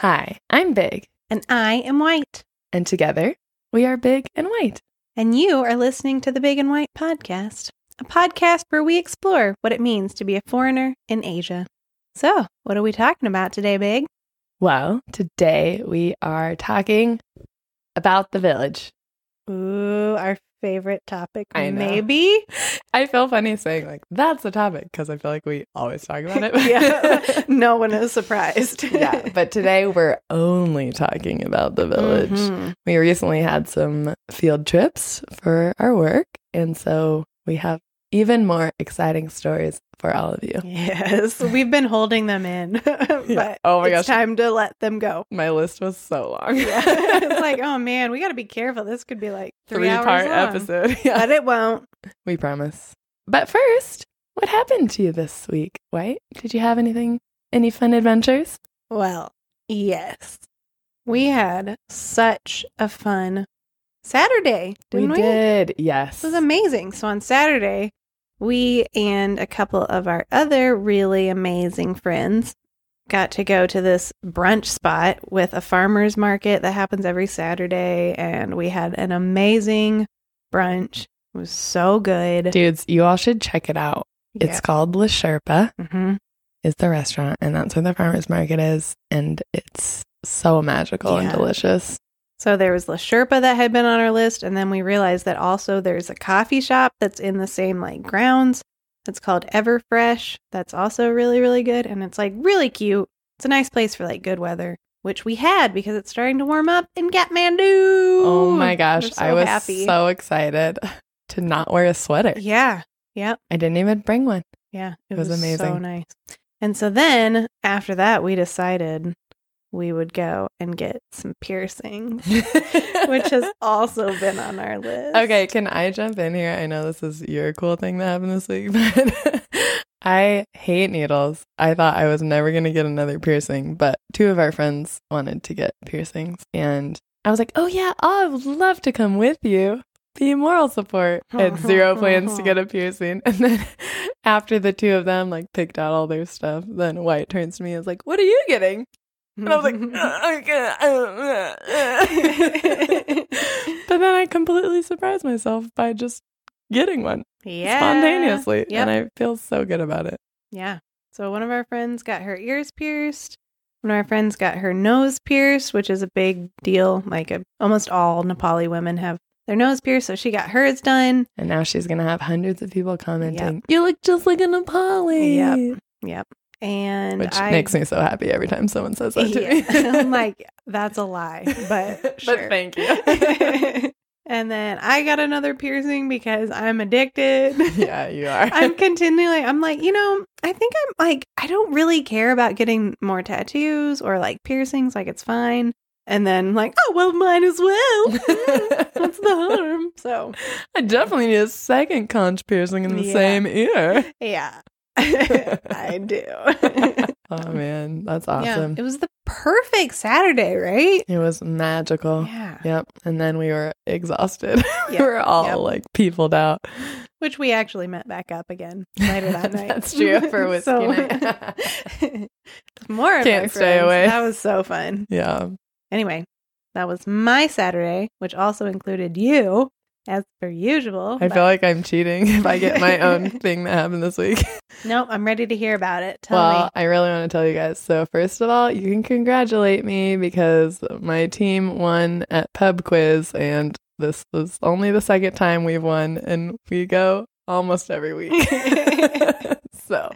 Hi, I'm Big. And I am White. And together, we are Big and White. And you are listening to the Big and White podcast, a podcast where we explore what it means to be a foreigner in Asia. So, what are we talking about today, Big? Well, today we are talking about the village. Ooh, our favorite topic, maybe? I feel funny saying, that's the topic, because I feel like we always talk about it. Yeah, no one is surprised. Yeah, but today we're only talking about the village. Mm-hmm. We recently had some field trips for our work, and so we have even more exciting stories for all of you. Yes, we've been holding them in, but yeah. Oh my gosh. It's time to let them go. My list was so long. Yeah. It's like, oh man, we got to be careful. This could be like three-part episode. Yeah. But it won't. We promise. But first, what happened to you this week, White? Did you have any fun adventures? Well, yes. We had such a fun Saturday, didn't we? We did, yes. It was amazing. So on Saturday, we and a couple of our other really amazing friends got to go to this brunch spot with a farmer's market that happens every Saturday, and we had an amazing brunch. It was so good. Dudes, you all should check it out. Yeah. It's called La Sherpa. Mm-hmm. It's the restaurant, and that's where the farmer's market is, and it's so magical and delicious. So there was La Sherpa that had been on our list, and then we realized that also there's a coffee shop that's in the same grounds. It's called Everfresh. That's also really, really good, and it's really cute. It's a nice place for good weather, which we had because it's starting to warm up in Kathmandu. Oh my gosh, I was so excited to not wear a sweater. Yeah, yep. I didn't even bring one. Yeah, it was amazing. So nice. And so then after that, we decided we would go and get some piercings, which has also been on our list. Okay, can I jump in here? I know this is your cool thing that happened this week, but I hate needles. I thought I was never going to get another piercing, but two of our friends wanted to get piercings. And I was like, oh yeah, I would love to come with you. Be moral support. I had zero plans to get a piercing. And then after the two of them picked out all their stuff, then White turns to me and is like, what are you getting? And I was like, but then I completely surprised myself by just getting one spontaneously. Yep. And I feel so good about it. Yeah. So one of our friends got her ears pierced. One of our friends got her nose pierced, which is a big deal. Almost all Nepali women have their nose pierced. So she got hers done. And now she's going to have hundreds of people commenting, you look just like a Nepali. Yep. And Which makes me so happy every time someone says that to me. I'm like, that's a lie, but sure. But thank you. And then I got another piercing because I'm addicted. Yeah, you are. I'm continually, I think I'm I don't really care about getting more tattoos or piercings. It's fine. And then oh, well, mine as well. What's the harm? So I definitely need a second conch piercing in the same ear. Yeah. I do. Oh man, that's awesome. Yeah, it was the perfect Saturday, right? It was magical. Yeah. Yep. And then we were exhausted. We were all peopled out. Which we actually met back up again later that night. That's true for whiskey night. More of my friends. Stay away. That was so fun. Yeah. Anyway, that was my Saturday, which also included you. As per usual. I feel like I'm cheating if I get my own thing that happened this week. Nope, I'm ready to hear about it. Tell me. I really want to tell you guys. So first of all, you can congratulate me because my team won at pub quiz, and this was only the second time we've won, and we go almost every week. So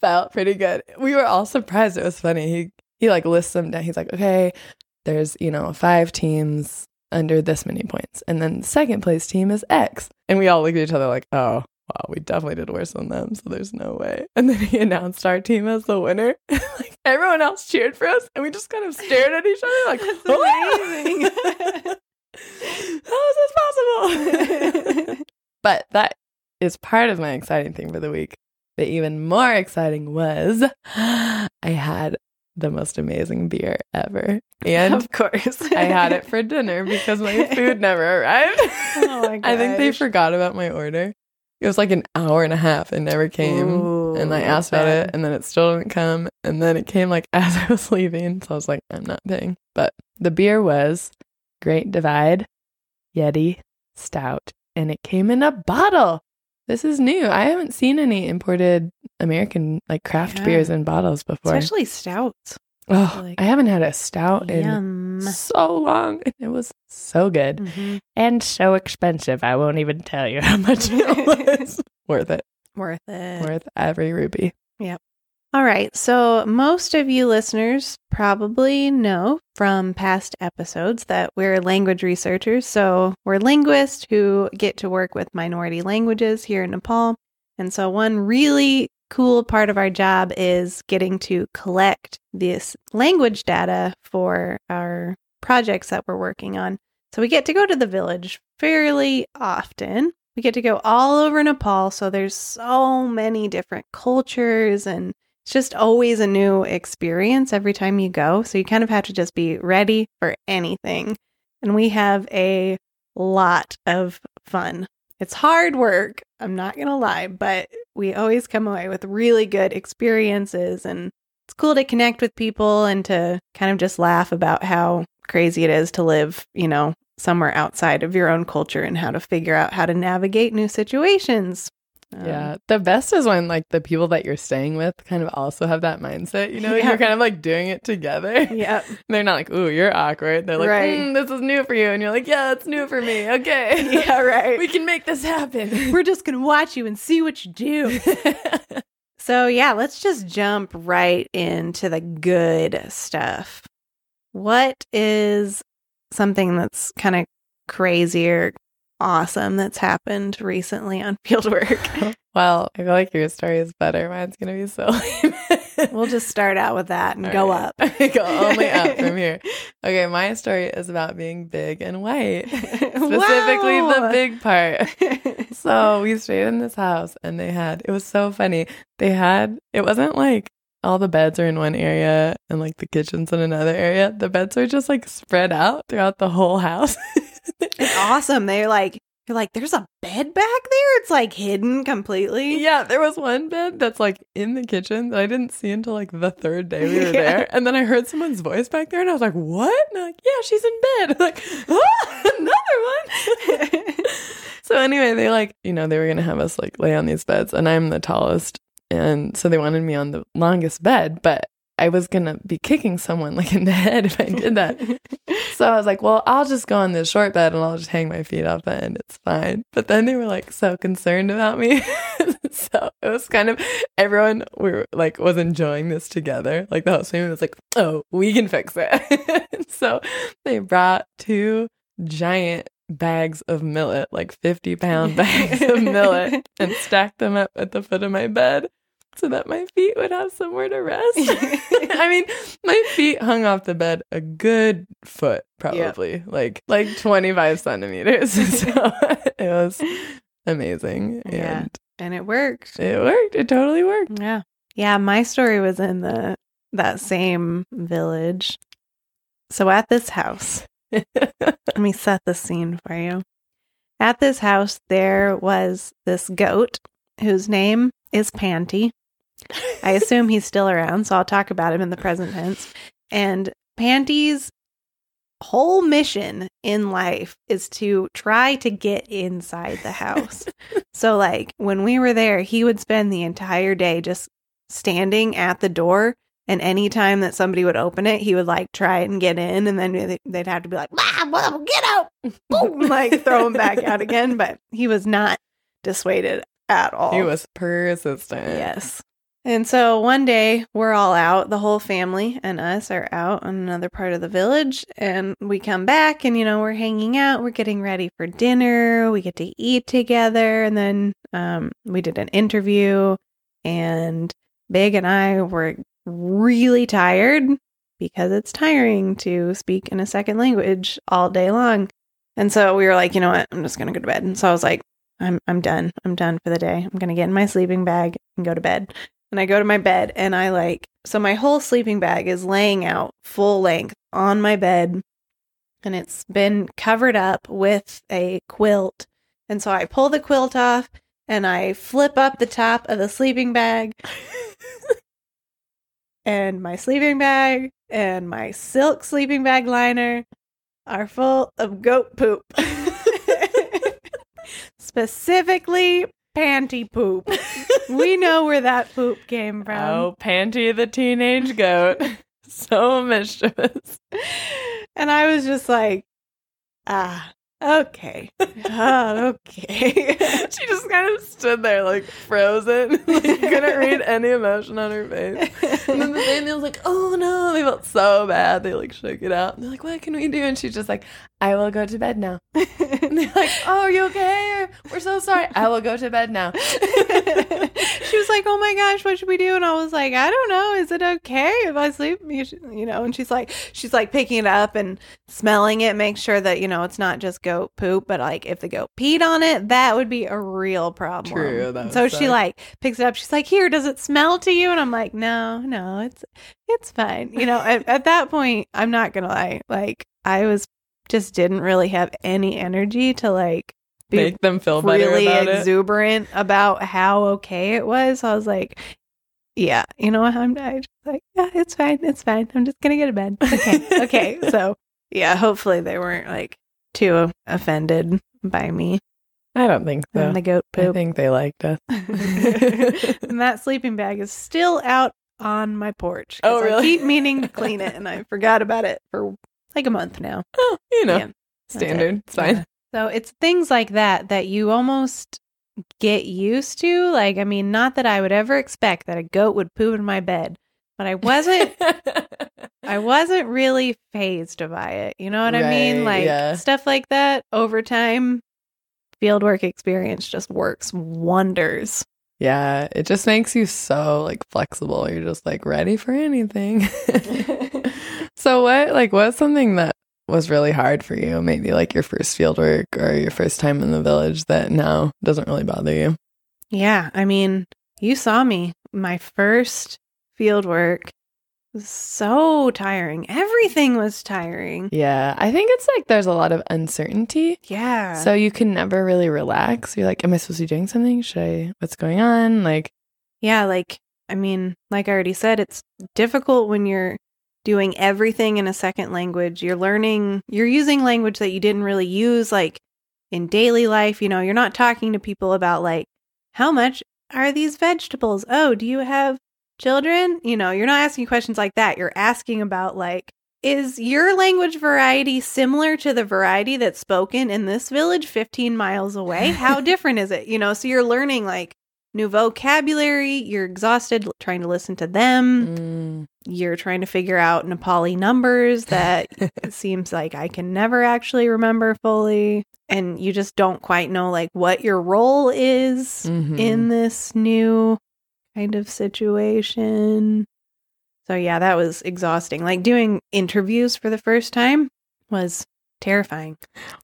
felt pretty good. We were all surprised. It was funny. He lists them down. He's like, okay, there's 5 teams under this many points, and then the second place team is X, and we all looked at each other oh wow, we definitely did worse than them, so there's no way. And then he announced our team as the winner. Everyone else cheered for us, and we just kind of stared at each other that's amazing. How is this possible? But that is part of my exciting thing for the week. But even more exciting was I had the most amazing beer ever. And of course, I had it for dinner because my food never arrived. Oh my gosh. I think they forgot about my order. It was 1.5 hours and never came. Ooh. Ooh, and I asked about it, and then it still didn't come, and then it came like as I was leaving, so I was like, I'm not paying. But the beer was Great Divide Yeti Stout, and it came in a bottle. This is new. I haven't seen any imported American like craft beers in bottles before, especially stouts. Oh, like, I haven't had a stout in so long. It was so good and so expensive. I won't even tell you how much it was. Worth it. Worth it. Worth every rupee. Yep. All right. So most of you listeners probably know from past episodes that we're language researchers. So we're linguists who get to work with minority languages here in Nepal. And so one really cool part of our job is getting to collect this language data for our projects that we're working on. So we get to go to the village fairly often. We get to go all over Nepal, so there's so many different cultures, and it's just always a new experience every time you go. So you kind of have to just be ready for anything. And we have a lot of fun. It's hard work, I'm not going to lie, but we always come away with really good experiences, and it's cool to connect with people and to kind of just laugh about how crazy it is to live, you know, somewhere outside of your own culture and how to figure out how to navigate new situations. Yeah. The best is when like the people that you're staying with kind of also have that mindset, you know, you're kind of like doing it together. Yeah. They're not like, ooh, you're awkward. They're like, this is new for you. And you're like, yeah, it's new for me. Okay. Yeah, right. We can make this happen. We're just going to watch you and see what you do. So yeah, let's just jump right into the good stuff. What is something that's kind of crazy or awesome that's happened recently on fieldwork? Well, I feel like your story is better. Mine's going to be so lame. We'll just start out with that and go up. Go only up from here. Okay, my story is about being big and white, specifically the big part. So we stayed in this house and they had, it was so funny. They had, it wasn't like all the beds are in one area and like the kitchen's in another area. The beds are just like spread out throughout the whole house. It's awesome. They're like, you're like, there's a bed back there? It's like hidden completely. Yeah, there was one bed that's like in the kitchen that I didn't see until like the third day we were there. And then I heard someone's voice back there and I was like, what? And I'm like, yeah, she's in bed. I'm like, oh, another one. So anyway, they like, you know, they were going to have us like lay on these beds and I'm the tallest. And so they wanted me on the longest bed, but I was going to be kicking someone like in the head if I did that. So I was like, well, I'll just go on this short bed and I'll just hang my feet off the end. It's fine. But then they were like so concerned about me. So it was kind of everyone we were like was enjoying this together. Like the host family was like, oh, we can fix it. So they brought two giant bags of millet, like 50-pound bags of millet, and stacked them up at the foot of my bed so that my feet would have somewhere to rest. I mean, my feet hung off the bed a good foot, probably, like 25 centimeters. So it was amazing. Yeah. And it worked. It worked. It totally worked. Yeah. Yeah, my story was in that same village. So at this house, let me set the scene for you. At this house, there was this goat whose name is Panty. I assume he's still around, so I'll talk about him in the present tense. And Panty's whole mission in life is to try to get inside the house. So, like, when we were there, he would spend the entire day just standing at the door. And any time that somebody would open it, he would like try it and get in, and then they'd have to be like, "Mom, get out!" Boom, like throw him back out again. But he was not dissuaded at all. He was persistent. Yes. And so one day we're all out, the whole family and us are out on another part of the village, and we come back, and you know we're hanging out, we're getting ready for dinner, we get to eat together, and then we did an interview, and Big and I were really tired because it's tiring to speak in a second language all day long. And so we were like, you know what, I'm just going to go to bed. And so I was like, I'm done. I'm done for the day. I'm going to get in my sleeping bag and go to bed. And I go to my bed and I like, so my whole sleeping bag is laying out full length on my bed and it's been covered up with a quilt. And so I pull the quilt off and I flip up the top of the sleeping bag and my sleeping bag and my silk sleeping bag liner are full of goat poop. Specifically Panty poop. We know where that poop came from. Oh, Panty the teenage goat. So mischievous. And I was just like, okay. Okay. She just kind of stood there, like, frozen. Like, couldn't read any emotion on her face. And then the baby was like, oh, no. They felt so bad. They, like, shook it out. And they're like, what can we do? And she's just like, I will go to bed now. And they're like, oh, are you okay? We're so sorry. I will go to bed now. She was like, oh, my gosh, what should we do? And I was like, I don't know. Is it okay if I sleep? You know, and she's like picking it up and smelling it, make sure that, you know, it's not just goat poop, but like if the goat peed on it, that would be a real problem. True. That so she like picks it up. She's like, here, does it smell to you? And I'm like, no, it's fine. You know, at that point, I'm not going to lie. Like I just didn't really have any energy to like make them feel better, really about exuberant about how okay it was. So I was like, yeah, you know what? I'm just like, yeah, it's fine. I'm just going to get to bed. Okay. So yeah, hopefully they weren't like too offended by me. I don't think so. And the goat poop. I think they liked us. And that sleeping bag is still out on my porch. Oh, really? I keep meaning to clean it, and I forgot about it for like a month now. Oh, you know, yeah, standard. It's fine. Yeah. So it's things like that you almost get used to. Like, I mean, not that I would ever expect that a goat would poop in my bed, but I wasn't. I wasn't really phased by it. You know what I mean? Like stuff like that over time, fieldwork experience just works wonders. Yeah, it just makes you so like flexible. You're just like ready for anything. So what's something that was really hard for you? Maybe like your first fieldwork or your first time in the village that now doesn't really bother you. Yeah, I mean, you saw me. My first fieldwork was so tiring. Everything was tiring. Yeah, I think it's like there's a lot of uncertainty. Yeah. So you can never really relax. You're like, am I supposed to be doing something? What's going on? Like, yeah, like, I mean, like I already said, it's difficult when you're doing everything in a second language. You're using language that you didn't really use like in daily life. You know, you're not talking to people about like, how much are these vegetables? Oh, do you have children? You know, you're not asking questions like that. You're asking about like, is your language variety similar to the variety that's spoken in this village 15 miles away? How different is it? You know, so you're learning like new vocabulary. You're exhausted trying to listen to them. Mm. You're trying to figure out Nepali numbers that it seems like I can never actually remember fully. And you just don't quite know like what your role is in this new kind of situation. So yeah, that was exhausting. Like doing interviews for the first time was terrifying.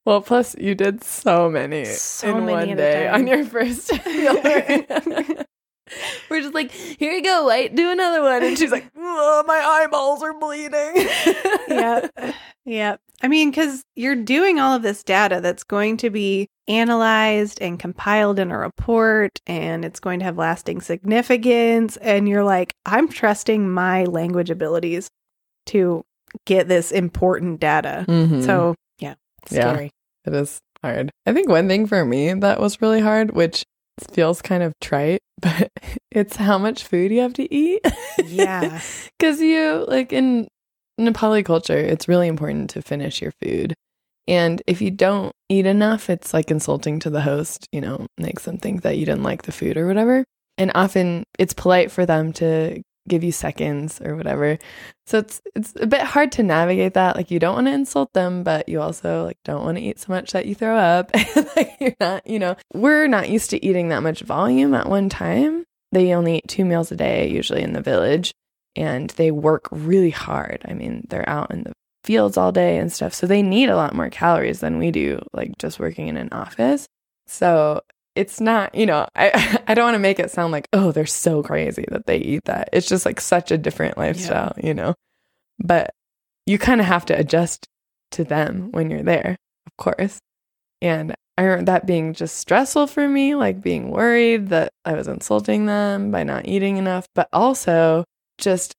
Well, plus you did so many in one day on your first fieldwork. We're just like, here you go, White, do another one. And she's like, oh, my eyeballs are bleeding. Yeah. I mean, because you're doing all of this data that's going to be analyzed and compiled in a report, and it's going to have lasting significance. And you're like, I'm trusting my language abilities to get this important data. Mm-hmm. So, yeah, scary. Yeah, it is hard. I think one thing for me that was really hard, which feels kind of trite, but it's how much food you have to eat. Yeah. Because you, like in Nepali culture, it's really important to finish your food. And if you don't eat enough, it's like insulting to the host, you know, makes them think that you didn't like the food or whatever. And often it's polite for them to give you seconds or whatever. So it's a bit hard to navigate that. Like you don't want to insult them, but you also like don't want to eat so much that you throw up. Like you're not, you know, we're not used to eating that much volume at one time. They only eat 2 meals a day usually in the village, and they work really hard. I mean, they're out in the fields all day and stuff. So they need a lot more calories than we do, like just working in an office. So it's not, you know, I don't want to make it sound like, oh, they're so crazy that they eat that. It's just like such a different lifestyle, you know, but you kind of have to adjust to them when you're there, of course. And I remember that being just stressful for me, like being worried that I was insulting them by not eating enough, but also just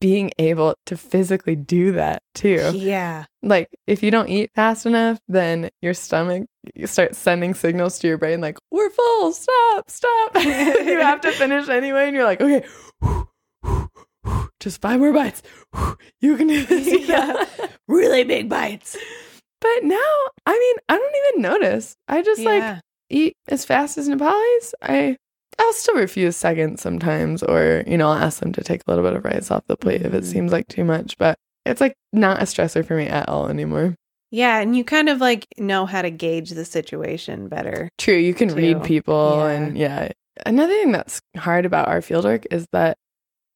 being able to physically do that too. Yeah. Like if you don't eat fast enough, then your stomach starts sending signals to your brain like, we're full, stop. You have to finish anyway. And you're like, okay, just 5 more bites. You can do this. Yeah. Really big bites. But now, I mean, I don't even notice. I just like eat as fast as Nepalis. I'll still refuse seconds sometimes, or, you know, I'll ask them to take a little bit of rice off the plate if it seems like too much, but it's like not a stressor for me at all anymore. Yeah. And you kind of like know how to gauge the situation better. True. You can read people. Yeah. And another thing that's hard about our fieldwork is that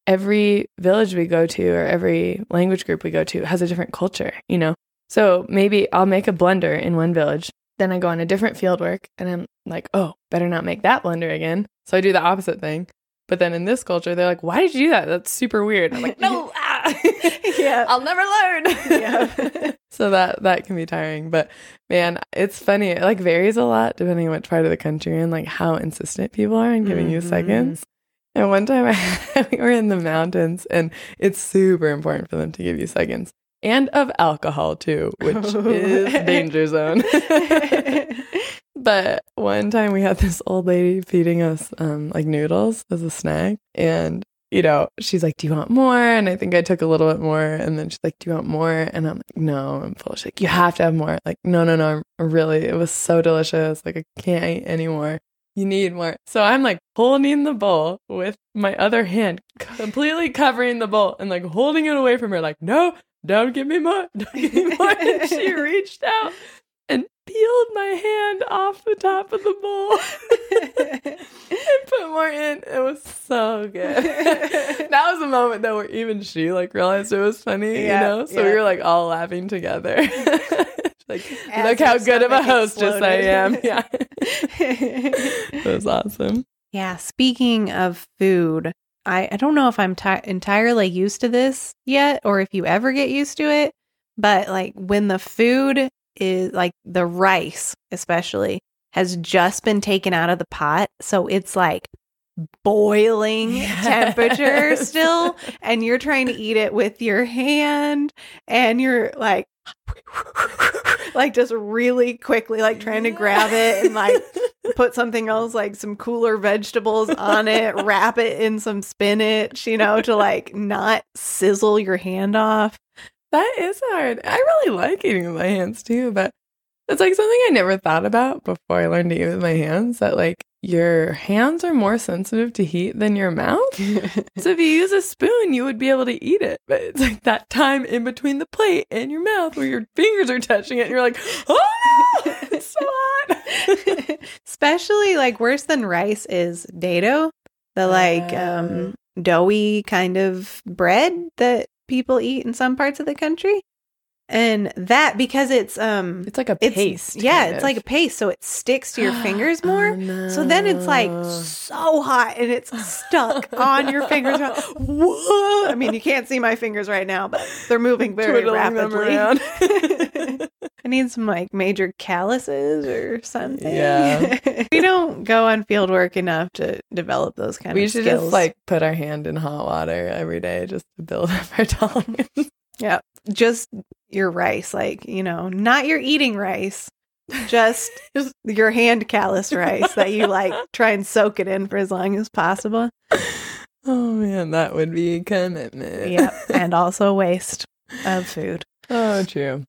every village we go to or every language group we go to has a different culture, you know? So maybe I'll make a blender in one village. Then I go on a different fieldwork and I'm like, oh, better not make that blender again. So I do the opposite thing. But then in this culture, they're like, why did you do that? That's super weird. I'm like, no, I'll never learn. Yeah. So that can be tiring. But man, it's funny. It like varies a lot depending on what part of the country you're in, like how insistent people are in giving you seconds. And one time we were in the mountains and it's super important for them to give you seconds. And of alcohol, too, which is danger zone. But one time we had this old lady feeding us like noodles as a snack. And, you know, she's like, do you want more? And I think I took a little bit more. And then she's like, do you want more? And I'm like, no, I'm full. She's like, you have to have more. Like, no, really, it was so delicious. Like, I can't eat anymore. You need more. So I'm like holding the bowl with my other hand, completely covering the bowl and like holding it away from her. Like, no. Don't give me more. And she reached out and peeled my hand off the top of the bowl and put more in. It was so good. That was a moment though where even she like realized it was funny, you know? So we were like all laughing together. Like, look how good of a hostess I am. Yeah. It was awesome. Yeah. Speaking of food, I don't know if I'm entirely used to this yet or if you ever get used to it, but like when the food is like the rice especially has just been taken out of the pot. So it's like boiling temperature still and you're trying to eat it with your hand and you're like, like just really quickly like trying to grab it and like put something else like some cooler vegetables on it, wrap it in some spinach, you know, to like not sizzle your hand off. That is hard. I really like eating with my hands too, but it's like something I never thought about before I learned to eat with my hands, that like your hands are more sensitive to heat than your mouth. So if you use a spoon, you would be able to eat it. But it's like that time in between the plate and your mouth where your fingers are touching it and you're like, oh no, it's so hot. Especially like worse than rice is dado, the like doughy kind of bread that people eat in some parts of the country. And that, because it's like a paste. Yeah, it's like a paste, so it sticks to your fingers more. Oh, no. So then it's like so hot, and it's stuck on your fingers. Whoa! I mean, you can't see my fingers right now, but they're moving very rapidly. I need some like major calluses or something. Yeah, we don't go on field work enough to develop those kind of skills. We should just like put our hand in hot water every day just to build up our tolerance. Yeah, just your rice, like, you know, not your eating rice, just your hand callus rice that you like try and soak it in for as long as possible. Oh man, that would be a commitment. Yeah, and also waste of food. Oh, true.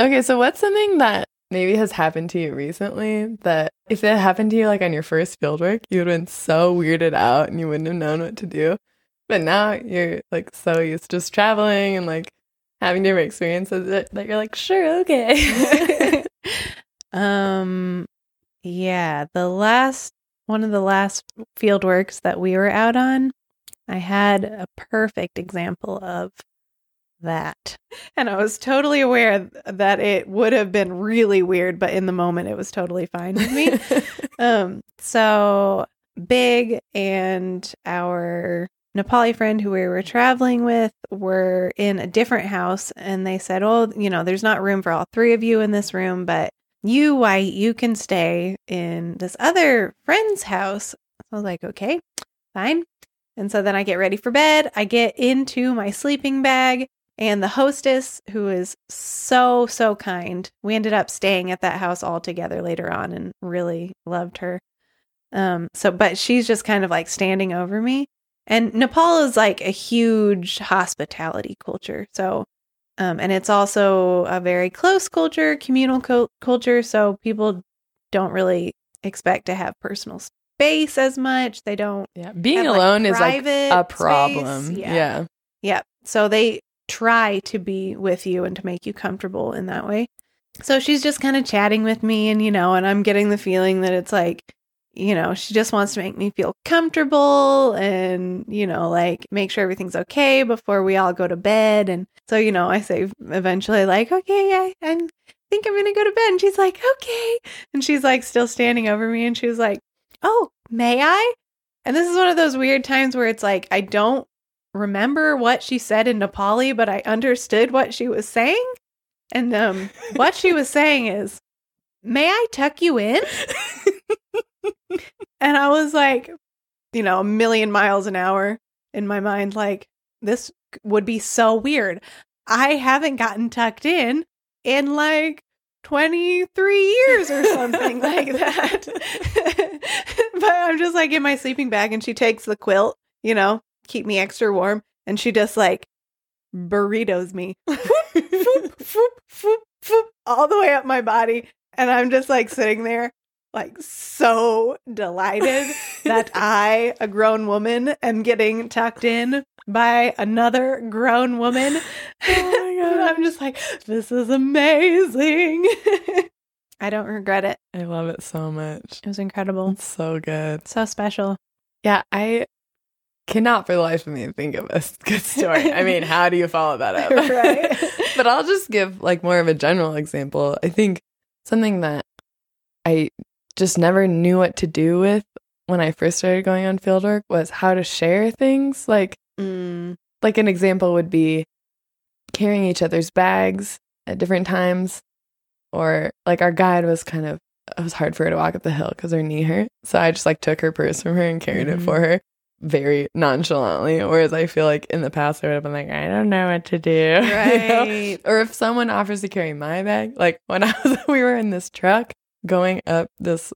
Okay, so what's something that maybe has happened to you recently that if it happened to you like on your first fieldwork, you would have been so weirded out and you wouldn't have known what to do? But now you're like so used to just traveling and like having different experiences that you're like, sure, okay. Yeah, the last field works that we were out on, I had a perfect example of that. And I was totally aware that it would have been really weird, but in the moment it was totally fine with me. So Big and our Nepali friend who we were traveling with were in a different house and they said, oh, you know, there's not room for all 3 of you in this room, but you white, you can stay in this other friend's house. I was like, okay, fine. And so then I get ready for bed. I get into my sleeping bag, and the hostess, who is so, so kind, we ended up staying at that house all together later on and really loved her. But she's just kind of like standing over me. And Nepal is like a huge hospitality culture. So, and it's also a very close culture, communal culture. So people don't really expect to have personal space as much. They don't. Yeah. Being alone is like a problem. Yeah. Yeah. Yeah. So they try to be with you and to make you comfortable in that way. So she's just kind of chatting with me and, you know, and I'm getting the feeling that it's like, you know, she just wants to make me feel comfortable and, you know, like make sure everything's okay before we all go to bed. And so, you know, I say eventually like, okay, I think I'm going to go to bed. And she's like, okay. And she's like still standing over me. And she was like, oh, may I? And this is one of those weird times where it's like, I don't remember what she said in Nepali, but I understood what she was saying. And what she was saying is, may I tuck you in? And I was like, you know, a million miles an hour in my mind, like, this would be so weird. I haven't gotten tucked in like 23 years or something like that. But I'm just like in my sleeping bag and she takes the quilt, you know, keep me extra warm. And she just like burritos me all the way up my body. And I'm just like sitting there, like so delighted that I, a grown woman, am getting tucked in by another grown woman. Oh my God. I'm just like, this is amazing. I don't regret it. I love it so much. It was incredible. It's so good. So special. Yeah, I cannot for the life of me think of a good story. I mean, how do you follow that up? Right. But I'll just give like more of a general example. I think something that I just never knew what to do with when I first started going on field work was how to share things. Like, like an example would be carrying each other's bags at different times, or like our guide was kind of, it was hard for her to walk up the hill because her knee hurt. So I just like took her purse from her and carried it for her very nonchalantly. Whereas I feel like in the past I would have been like, I don't know what to do. Right. You know? Or if someone offers to carry my bag, like when we were in this truck, going up this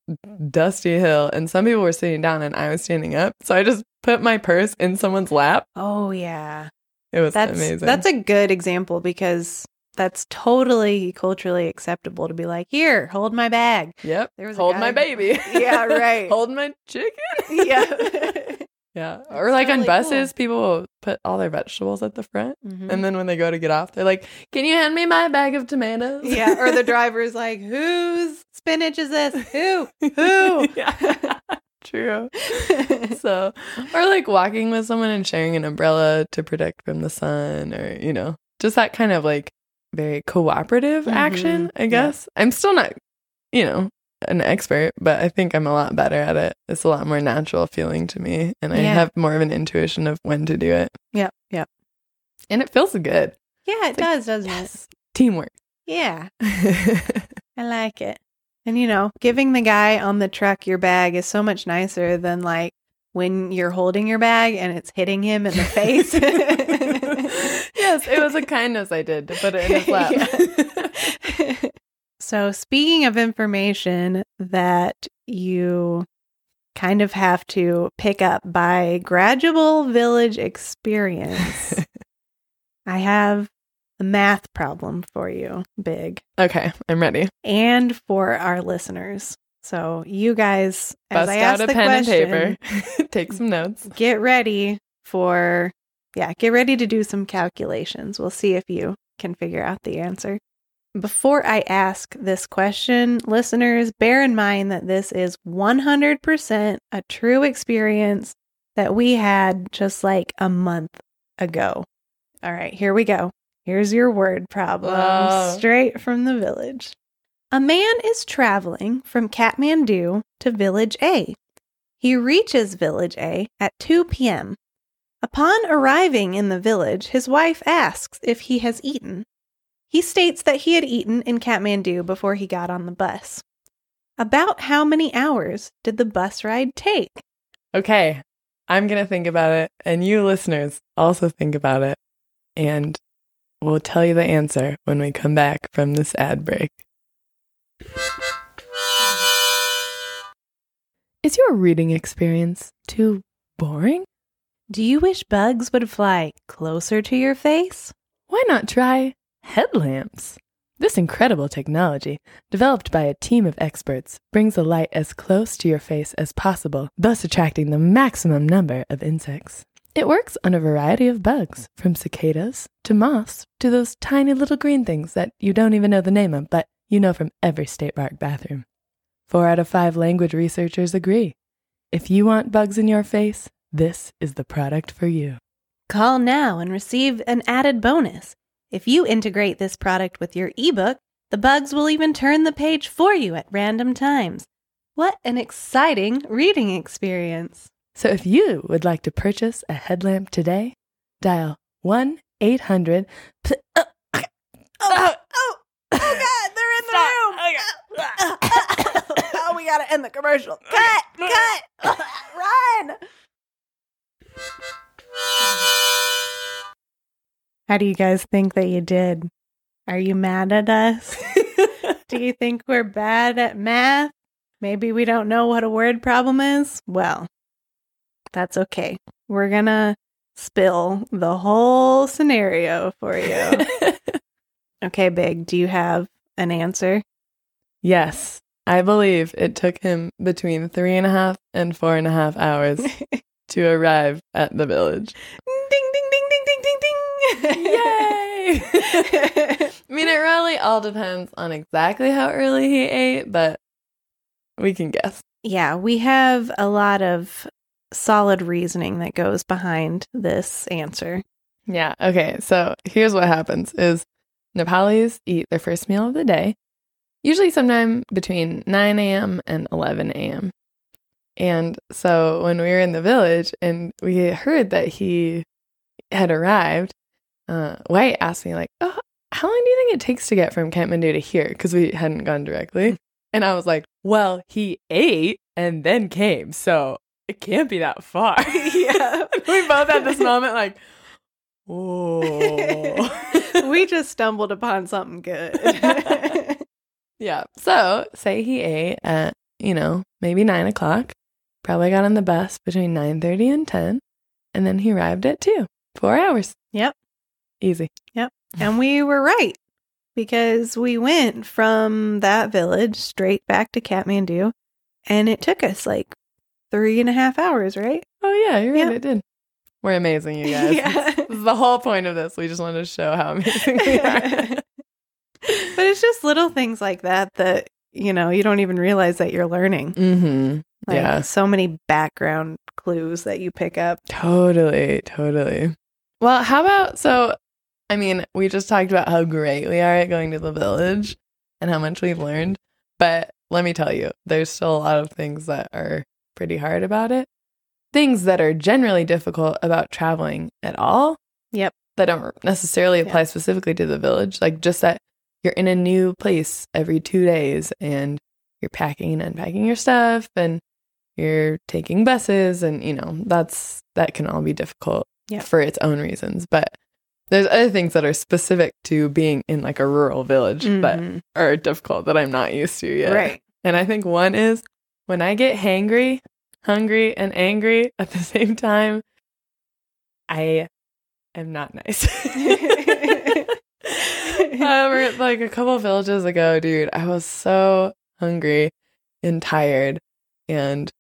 dusty hill, and some people were sitting down and I was standing up. So I just put my purse in someone's lap. Oh, yeah. It was amazing. That's a good example because that's totally culturally acceptable to be like, here, hold my bag. Yep. Hold my baby. Yeah, right. Hold my chicken. Yeah. Yeah. That's or like totally on buses, cool. People will put all their vegetables at the front. Mm-hmm. And then when they go to get off, they're like, can you hand me my bag of tomatoes? Yeah. Or the driver's like, whose spinach is this? Who? Yeah. True. So, or like walking with someone and sharing an umbrella to protect from the sun, or, you know, just that kind of like very cooperative action, I guess. Yeah. I'm still not, you know, an expert, but I think I'm a lot better at it. It's a lot more natural feeling to me, and I have more of an intuition of when to do it. Yeah, yeah. And it feels good. Yeah, it does, doesn't it? Teamwork. Yeah. I like it. And, you know, giving the guy on the truck your bag is so much nicer than like when you're holding your bag and it's hitting him in the face. Yes, it was a kindness I did to put it in his lap. Yeah. So speaking of information that you kind of have to pick up by gradual village experience, I have a math problem for you, Big. Okay, I'm ready. And for our listeners. So you guys, as I ask the question, bust out a pen and paper, take some notes. Get ready to do some calculations. We'll see if you can figure out the answer. Before I ask this question, listeners, bear in mind that this is 100% a true experience that we had just like a month ago. All right, here we go. Here's your word problem straight from the village. A man is traveling from Kathmandu to village A. He reaches village A at 2 p.m. Upon arriving in the village, his wife asks if he has eaten. He states that he had eaten in Kathmandu before he got on the bus. About how many hours did the bus ride take? Okay, I'm going to think about it, and you listeners also think about it, and we'll tell you the answer when we come back from this ad break. Is your reading experience too boring? Do you wish bugs would fly closer to your face? Why not try headlamps? This incredible technology, developed by a team of experts, brings a light as close to your face as possible, thus attracting the maximum number of insects. It works on a variety of bugs, from cicadas to moths to those tiny little green things that you don't even know the name of, but you know from every state park bathroom. 4 out of 5 language researchers agree. If you want bugs in your face, this is the product for you. Call now and receive an added bonus. If you integrate this product with your ebook, the bugs will even turn the page for you at random times. What an exciting reading experience! So if you would like to purchase a headlamp today, dial 1-800... Oh, God, they're in the room! Okay. Oh, we gotta end the commercial. Cut! Cut! Run! How do you guys think that you did? Are you mad at us? Do you think we're bad at math? Maybe we don't know what a word problem is? Well, that's okay. We're gonna spill the whole scenario for you. Okay, Big, do you have an answer? Yes. I believe it took him between 3.5 and 4.5 hours to arrive at the village. Ding, ding, ding, ding, ding, ding, ding. Yay! I mean, it really all depends on exactly how early he ate, but we can guess. Yeah, we have a lot of solid reasoning that goes behind this answer. Yeah, okay, so here's what happens is Nepalis eat their first meal of the day, usually sometime between 9 a.m. and 11 a.m. And so when we were in the village and we heard that he had arrived, White asked me, like, oh, how long do you think it takes to get from Kathmandu to here? Because we hadn't gone directly. And I was like, well, he ate and then came, so it can't be that far. Yeah. We both had this moment like, oh. We just stumbled upon something good. Yeah. So say he ate at, maybe 9 o'clock, probably got on the bus between 9:30 and 10, and then he arrived at 2. 4 hours. Yep. Easy. Yep. And we were right, because we went from that village straight back to Kathmandu, and it took us like 3.5 hours, right? Oh, yeah. You're right. It did. We're amazing, you guys. Yeah. This is the whole point of this. We just wanted to show how amazing we are. But it's just little things like that, you don't even realize that you're learning. Mm-hmm. Like, yeah. So many background clues that you pick up. Totally. Totally. Well, how about... we just talked about how great we are at going to the village and how much we've learned. But let me tell you, there's still a lot of things that are pretty hard about it. Things that are generally difficult about traveling at all. Yep. That don't necessarily apply specifically to the village. Like just that you're in a new place every 2 days and you're packing and unpacking your stuff and you're taking buses and, that can all be difficult for its own reasons. But there's other things that are specific to being in like a rural village, mm-hmm. but are difficult that I'm not used to yet. Right. And I think one is when I get hangry, hungry, and angry at the same time, I am not nice. Like a couple of villages ago, dude, I was so hungry and tired, and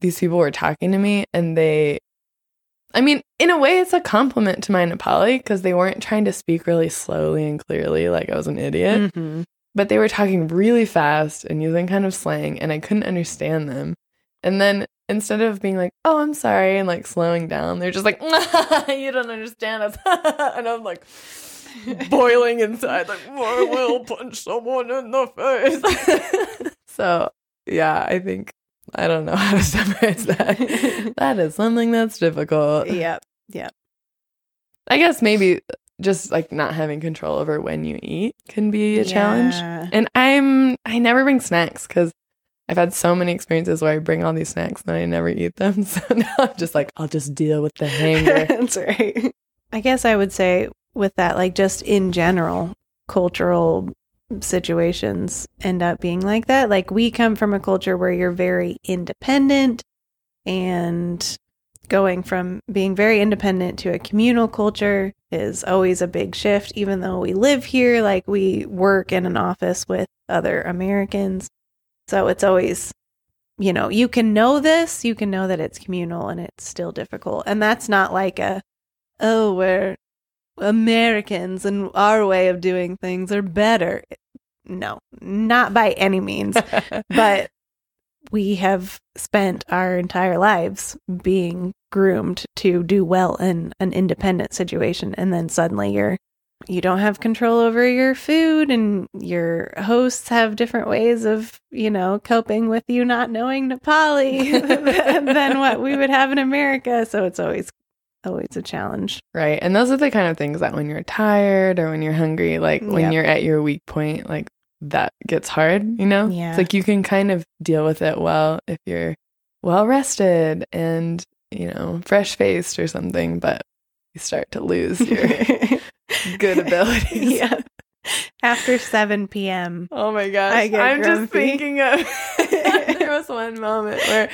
these people were talking to me, and in a way, it's a compliment to my Nepali because they weren't trying to speak really slowly and clearly like I was an idiot. Mm-hmm. But they were talking really fast and using kind of slang, and I couldn't understand them. And then instead of being like, oh, I'm sorry, and like slowing down, they're just like, you don't understand us. And I'm like boiling inside, like, I will punch someone in the face. So, yeah, I think. I don't know how to summarize that. That is something that's difficult. Yep. I guess maybe just like not having control over when you eat can be a challenge. And I never bring snacks because I've had so many experiences where I bring all these snacks and I never eat them. So now I'm just like, I'll just deal with the hanger. That's right. I guess I would say with that, like just in general, cultural situations end up being like that. Like we come from a culture where you're very independent, and going from being very independent to a communal culture is always a big shift. Even though we live here, like we work in an office with other Americans. So it's always, you know, you can know this, you can know that it's communal, and it's still difficult. And that's not like a, oh, we're Americans and our way of doing things are better. No, not by any means. But we have spent our entire lives being groomed to do well in an independent situation. And then suddenly you don't have control over your food, and your hosts have different ways of, you know, coping with you not knowing Nepali than what we would have in America. So it's always a challenge. Right. And those are the kind of things that when you're tired or when you're hungry, like when you're at your weak point, like that gets hard, you know? Yeah. It's like you can kind of deal with it well if you're well rested and, you know, fresh faced or something, but you start to lose your good abilities. Yeah. After 7 p.m. Oh my gosh. I'm grumpy. Just thinking of there was one moment where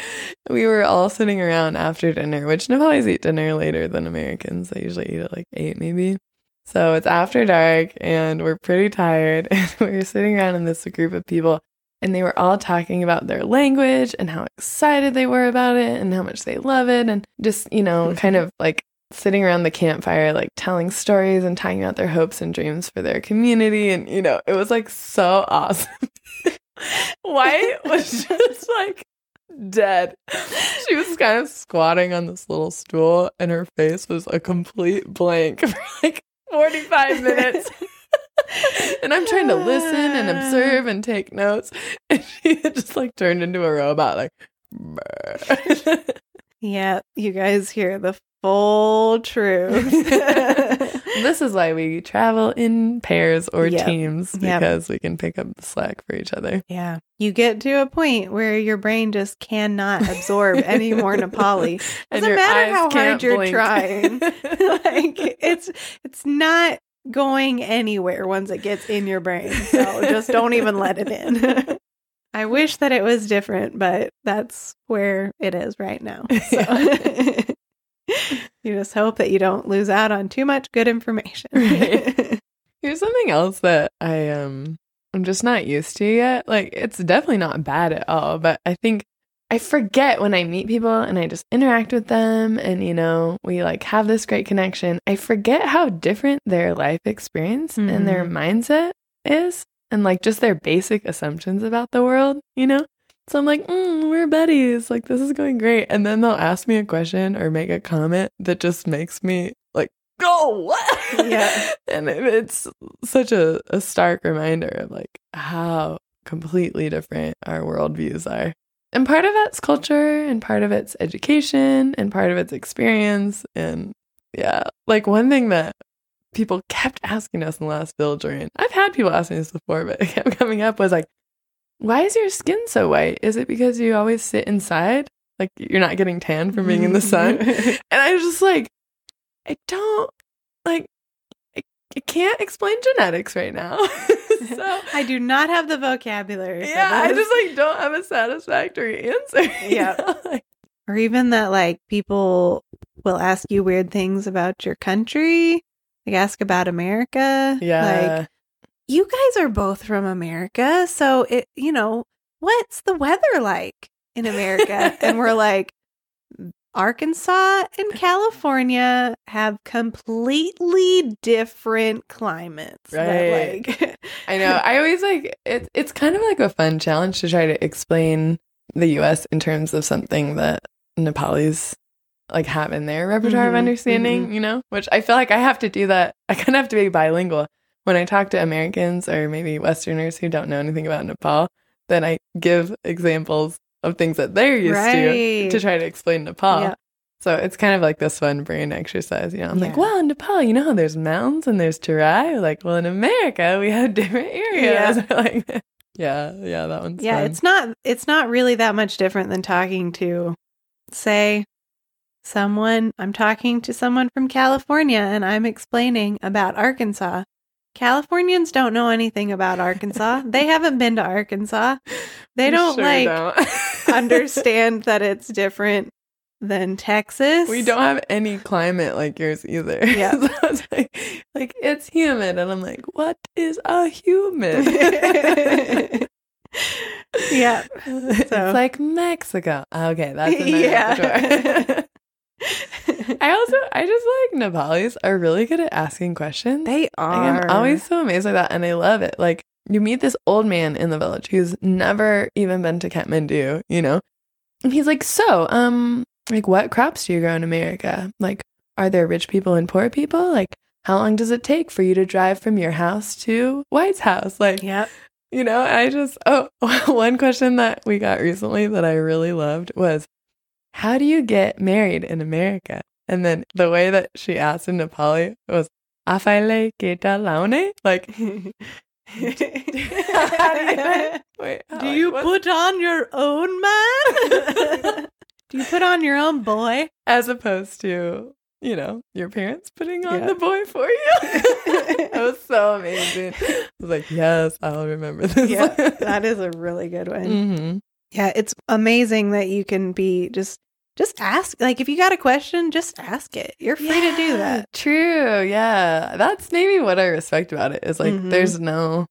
we were all sitting around after dinner, which Nepalis eat dinner later than Americans. They usually eat at like 8 maybe. So it's after dark and we're pretty tired, and we were sitting around in this group of people, and they were all talking about their language and how excited they were about it and how much they love it, and just, you know, kind of like sitting around the campfire, like telling stories and talking about their hopes and dreams for their community. And, you know, it was like so awesome. White was just like dead. She was kind of squatting on this little stool, and her face was a complete blank for like 45 minutes. And I'm trying to listen and observe and take notes, and she had just like turned into a robot, like brr. Yeah, you guys hear the full truth. This is why we travel in pairs or teams, because we can pick up the slack for each other. Yeah. You get to a point where your brain just cannot absorb any more Nepali. Doesn't matter how hard you're trying. Like it's not going anywhere once it gets in your brain. So just don't even let it in. I wish that it was different, but that's where it is right now. So. You just hope that you don't lose out on too much good information. Right. Here's something else that I'm just not used to yet. Like, it's definitely not bad at all, but I think I forget when I meet people and I just interact with them, and, you know, we like have this great connection. I forget how different their life experience and their mindset is, and like just their basic assumptions about the world, you know? So I'm like, we're buddies. Like, this is going great. And then they'll ask me a question or make a comment that just makes me like, oh, what? Yeah. And it's such a stark reminder of like how completely different our worldviews are. And part of that's culture, and part of it's education, and part of it's experience. And yeah, like one thing that people kept asking us in the last village we're in, I've had people ask me this before, but it kept coming up, was like, why is your skin so white? Is it because you always sit inside? Like, you're not getting tan from being in the sun? And I was just like, I can't explain genetics right now. So I do not have the vocabulary. Yeah, I just like don't have a satisfactory answer. Yeah. Like, or even that, like, people will ask you weird things about your country, like ask about America. Yeah. Like, you guys are both from America, so, it, you know, what's the weather like in America? And we're like, Arkansas and California have completely different climates. Right. But, like, I know. I always like, it's kind of like a fun challenge to try to explain the U.S. in terms of something that Nepali's like have in their repertoire of understanding, you know, which I feel like I have to do that. I kind of have to be bilingual. When I talk to Americans or maybe Westerners who don't know anything about Nepal, then I give examples of things that they're used to try to explain Nepal. Yeah. So it's kind of like this fun brain exercise, you know. I'm like, wow, in Nepal, you know, there's mountains and there's terai. We're like, well, in America, we have different areas. Yeah. Like, that one's fun. It's not really that much different than talking to, say, someone. I'm talking to someone from California and I'm explaining about Arkansas. Californians don't know anything about Arkansas. They haven't been to Arkansas. They don't understand that it's different than Texas. We don't have any climate like yours either. Yeah. So it's like it's humid, and I'm like, what is a humid? Yeah. So. It's like Mexico. Okay, that's another door. I just like Nepalis are really good at asking questions. They are. Like, I'm always so amazed by that, and I love it. Like, you meet this old man in the village who's never even been to Kathmandu, you know, and he's like, so, like, what crops do you grow in America? Like, are there rich people and poor people? Like, how long does it take for you to drive from your house to White's house? Like, you know, one question that we got recently that I really loved was, how do you get married in America? And then the way that she asked in Nepali was, Afaile keta laune? Like, do you put on your own man? Do you put on your own boy? As opposed to, you know, your parents putting on the boy for you. That was so amazing. I was like, yes, I'll remember this. Yeah, that is a really good one. Mm-hmm. Yeah, it's amazing that you can be just ask. Like, if you got a question, just ask it. You're free to do that. True. Yeah. That's maybe what I respect about it is, like, there's no,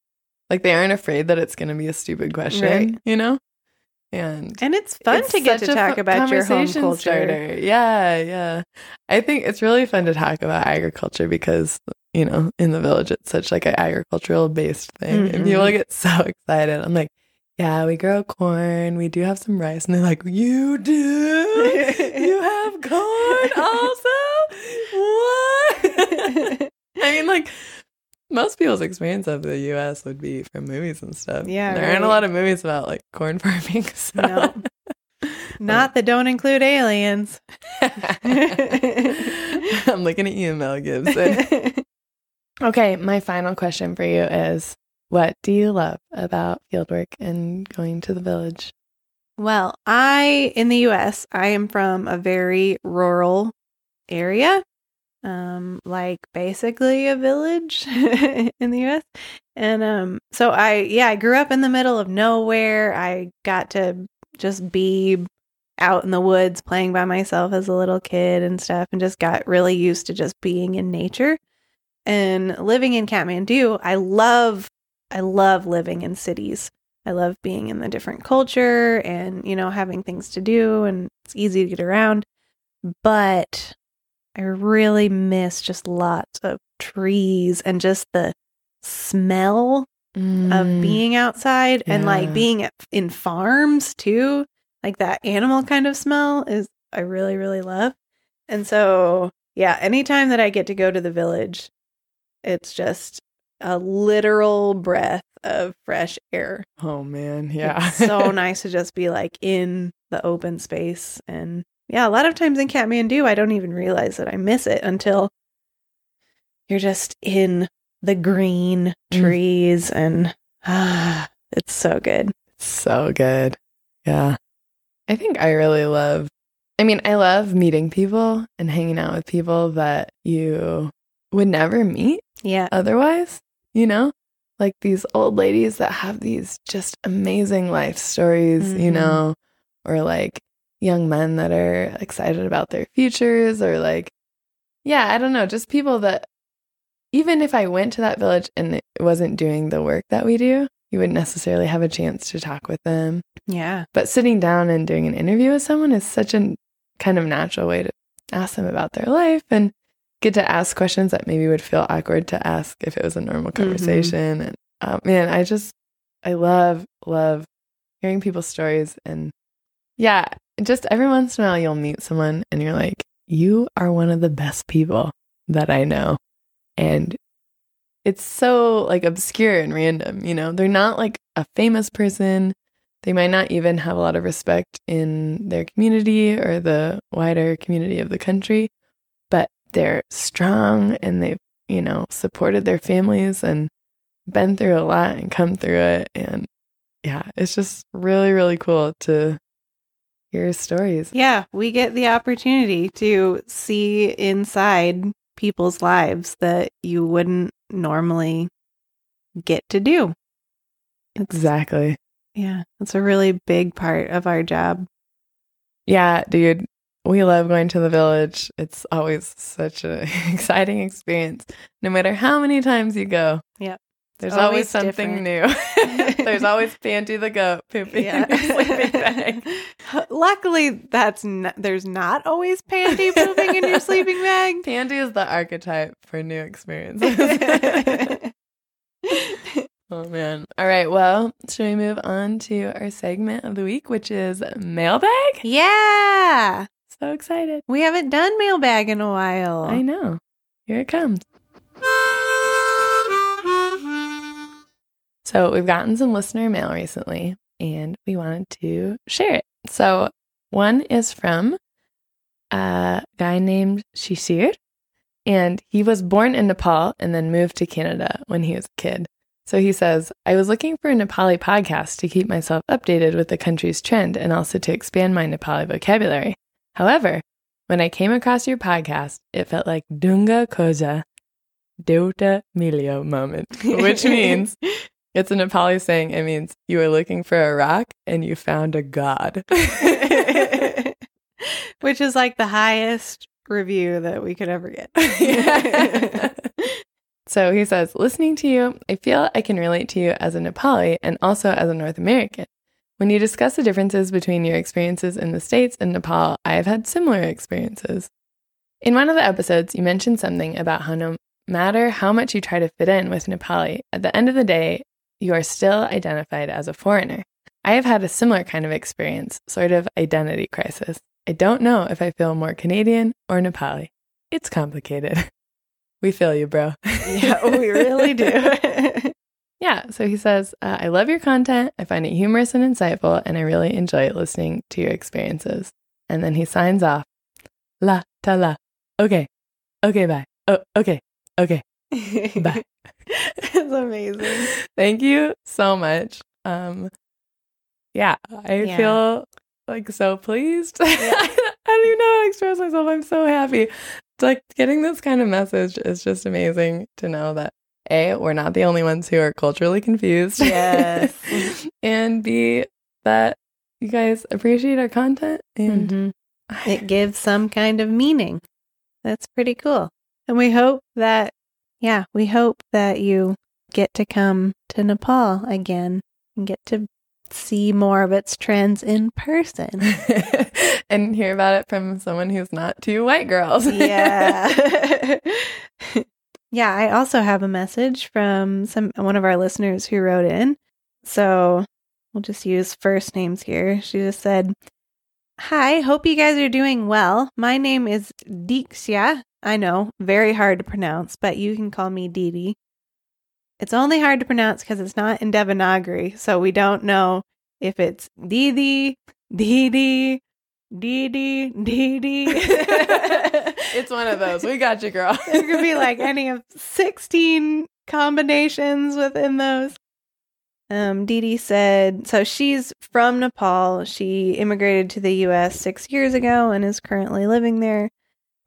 like, they aren't afraid that it's going to be a stupid question, you know? And it's fun to get to talk about your home culture. Yeah. I think it's really fun to talk about agriculture because, you know, in the village, it's such like an agricultural based thing. Mm-hmm. And people get so excited. I'm like, yeah, we grow corn. We do have some rice. And they're like, you do? You have corn also? What? I mean, like, most people's experience of the U.S. would be from movies and stuff. Yeah. And there aren't a lot of movies about, like, corn farming. So. No. Not that don't include aliens. I'm looking at you, Mel Gibson. Okay, my final question for you is, what do you love about fieldwork and going to the village? Well, in the U.S., I am from a very rural area, like basically a village in the U.S. And so I grew up in the middle of nowhere. I got to just be out in the woods playing by myself as a little kid and stuff, and just got really used to just being in nature. And living in Kathmandu, I love living in cities. I love being in the different culture and, you know, having things to do, and it's easy to get around. But I really miss just lots of trees and just the smell of being outside and like being in farms too. Like that animal kind of smell is I really, really love. And so, yeah, anytime that I get to go to the village, it's just a literal breath of fresh air. Oh man, yeah. It's so nice to just be like in the open space. And yeah, a lot of times in Kathmandu, I don't even realize that I miss it until you're just in the green trees and it's so good. So good. Yeah. I think I love meeting people and hanging out with people that you would never meet. Yeah. Otherwise, you know, like these old ladies that have these just amazing life stories, you know, or like young men that are excited about their futures, or like, yeah, I don't know, just people that even if I went to that village and it wasn't doing the work that we do, you wouldn't necessarily have a chance to talk with them. Yeah. But sitting down and doing an interview with someone is such a kind of natural way to ask them about their life and get to ask questions that maybe would feel awkward to ask if it was a normal conversation. And man, I love hearing people's stories. And yeah, just every once in a while you'll meet someone and you're like, you are one of the best people that I know. And it's so like obscure and random, you know, they're not like a famous person. They might not even have a lot of respect in their community or the wider community of the country, but they're strong and they've, you know, supported their families and been through a lot and come through it. And yeah, it's just really, really cool to hear stories. Yeah, we get the opportunity to see inside people's lives that you wouldn't normally get to do. Exactly. Yeah, that's a really big part of our job. Yeah, dude, we love going to the village. It's always such an exciting experience, no matter how many times you go. Yeah. There's always something different. New. There's always Panty the goat pooping in your sleeping bag. Luckily, there's not always Panty pooping in your sleeping bag. Panty is the archetype for new experiences. Oh, man. All right. Well, should we move on to our segment of the week, which is mailbag? Yeah. So excited. We haven't done mailbag in a while. I know. Here it comes. So we've gotten some listener mail recently, and we wanted to share it. So one is from a guy named Shishir, and he was born in Nepal and then moved to Canada when he was a kid. So he says, I was looking for a Nepali podcast to keep myself updated with the country's trend and also to expand my Nepali vocabulary. However, when I came across your podcast, it felt like Dunga koza Deuta Milio moment, which means it's a Nepali saying. It means you were looking for a rock and you found a god, which is like the highest review that we could ever get. Yeah. So he says, listening to you, I feel I can relate to you as a Nepali and also as a North American. When you discuss the differences between your experiences in the States and Nepal, I have had similar experiences. In one of the episodes, you mentioned something about how no matter how much you try to fit in with Nepali, at the end of the day, you are still identified as a foreigner. I have had a similar kind of experience, sort of identity crisis. I don't know if I feel more Canadian or Nepali. It's complicated. We feel you, bro. Yeah, we really do. Yeah, so he says, I love your content. I find it humorous and insightful, and I really enjoy listening to your experiences. And then he signs off. La ta la. Okay. Okay, bye. Oh, okay. Okay. Bye. That's amazing. Thank you so much. I feel like so pleased. Yeah. I don't even know how to express myself. I'm so happy. It's like getting this kind of message is just amazing to know that A, we're not the only ones who are culturally confused. Yes. And B, that you guys appreciate our content. And it gives some kind of meaning. That's pretty cool. And we hope that you get to come to Nepal again and get to see more of its trends in person and hear about it from someone who's not two white girls. Yeah. Yeah, I also have a message from one of our listeners who wrote in. So we'll just use first names here. She just said, hi, hope you guys are doing well. My name is Dixia. I know, very hard to pronounce, but you can call me Didi. It's only hard to pronounce because it's not in Devanagari, so we don't know if it's Didi, Didi, Didi, Didi. It's one of those. We got you, girl. There could be like any of 16 combinations within those. Didi said, so she's from Nepal. She immigrated to the U.S. 6 years ago and is currently living there.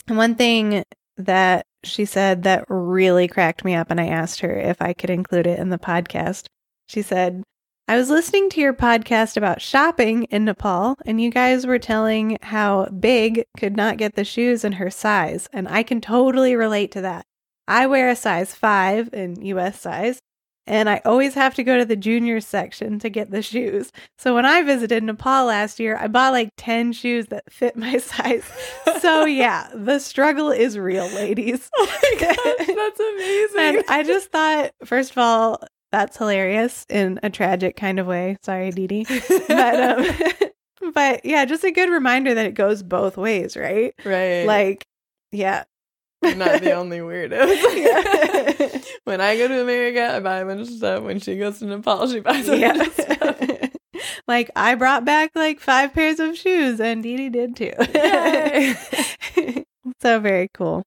And one thing that she said that really cracked me up, and I asked her if I could include it in the podcast. She said, I was listening to your podcast about shopping in Nepal, and you guys were telling how Big could not get the shoes in her size, and I can totally relate to that. I wear a size 5 in US size, and I always have to go to the junior section to get the shoes. So when I visited Nepal last year, I bought like 10 shoes that fit my size. So yeah, the struggle is real, ladies. Oh my gosh, that's amazing. And I just thought, first of all, that's hilarious in a tragic kind of way. Sorry, Didi. But yeah, just a good reminder that it goes both ways, right? Right. Like, yeah. You're not the only weirdos. Yeah. When I go to America, I buy a bunch of stuff. When she goes to Nepal, she buys a bunch of stuff. Like, I brought back like 5 pairs of shoes, and Didi did too. So very cool.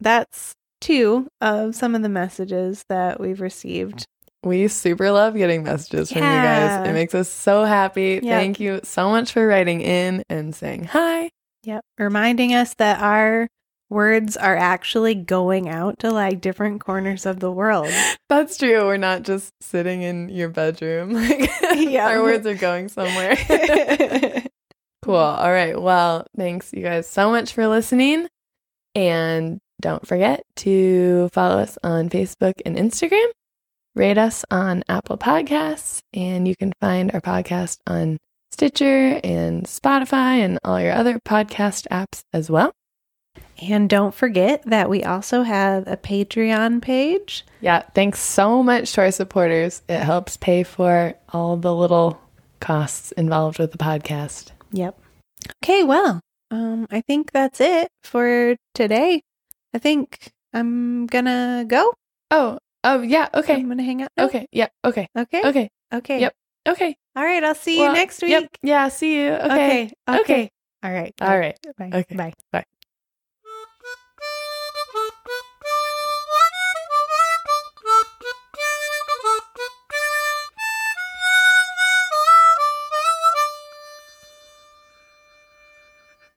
That's 2 of some of the messages that we've received. We super love getting messages from you guys. It makes us so happy. Yep. Thank you so much for writing in and saying hi. Yep. Reminding us that our words are actually going out to like different corners of the world. That's true. We're not just sitting in your bedroom. Like, yeah. Our words are going somewhere. Cool. All right. Well, thanks you guys so much for listening. And don't forget to follow us on Facebook and Instagram. Rate us on Apple Podcasts, and you can find our podcast on Stitcher and Spotify and all your other podcast apps as well. And don't forget that we also have a Patreon page. Yeah, thanks so much to our supporters. It helps pay for all the little costs involved with the podcast. Yep. Okay, well, I think that's it for today. I think I'm gonna go. Oh, yeah. Okay. I'm going to hang up now. Okay. Yeah. Okay. Okay. Okay. Okay. Yep. Okay. All right. I'll see you next week. Yep. Yeah. See you. Okay. Okay. Okay. All right. All right. Bye. Okay. Bye. Bye.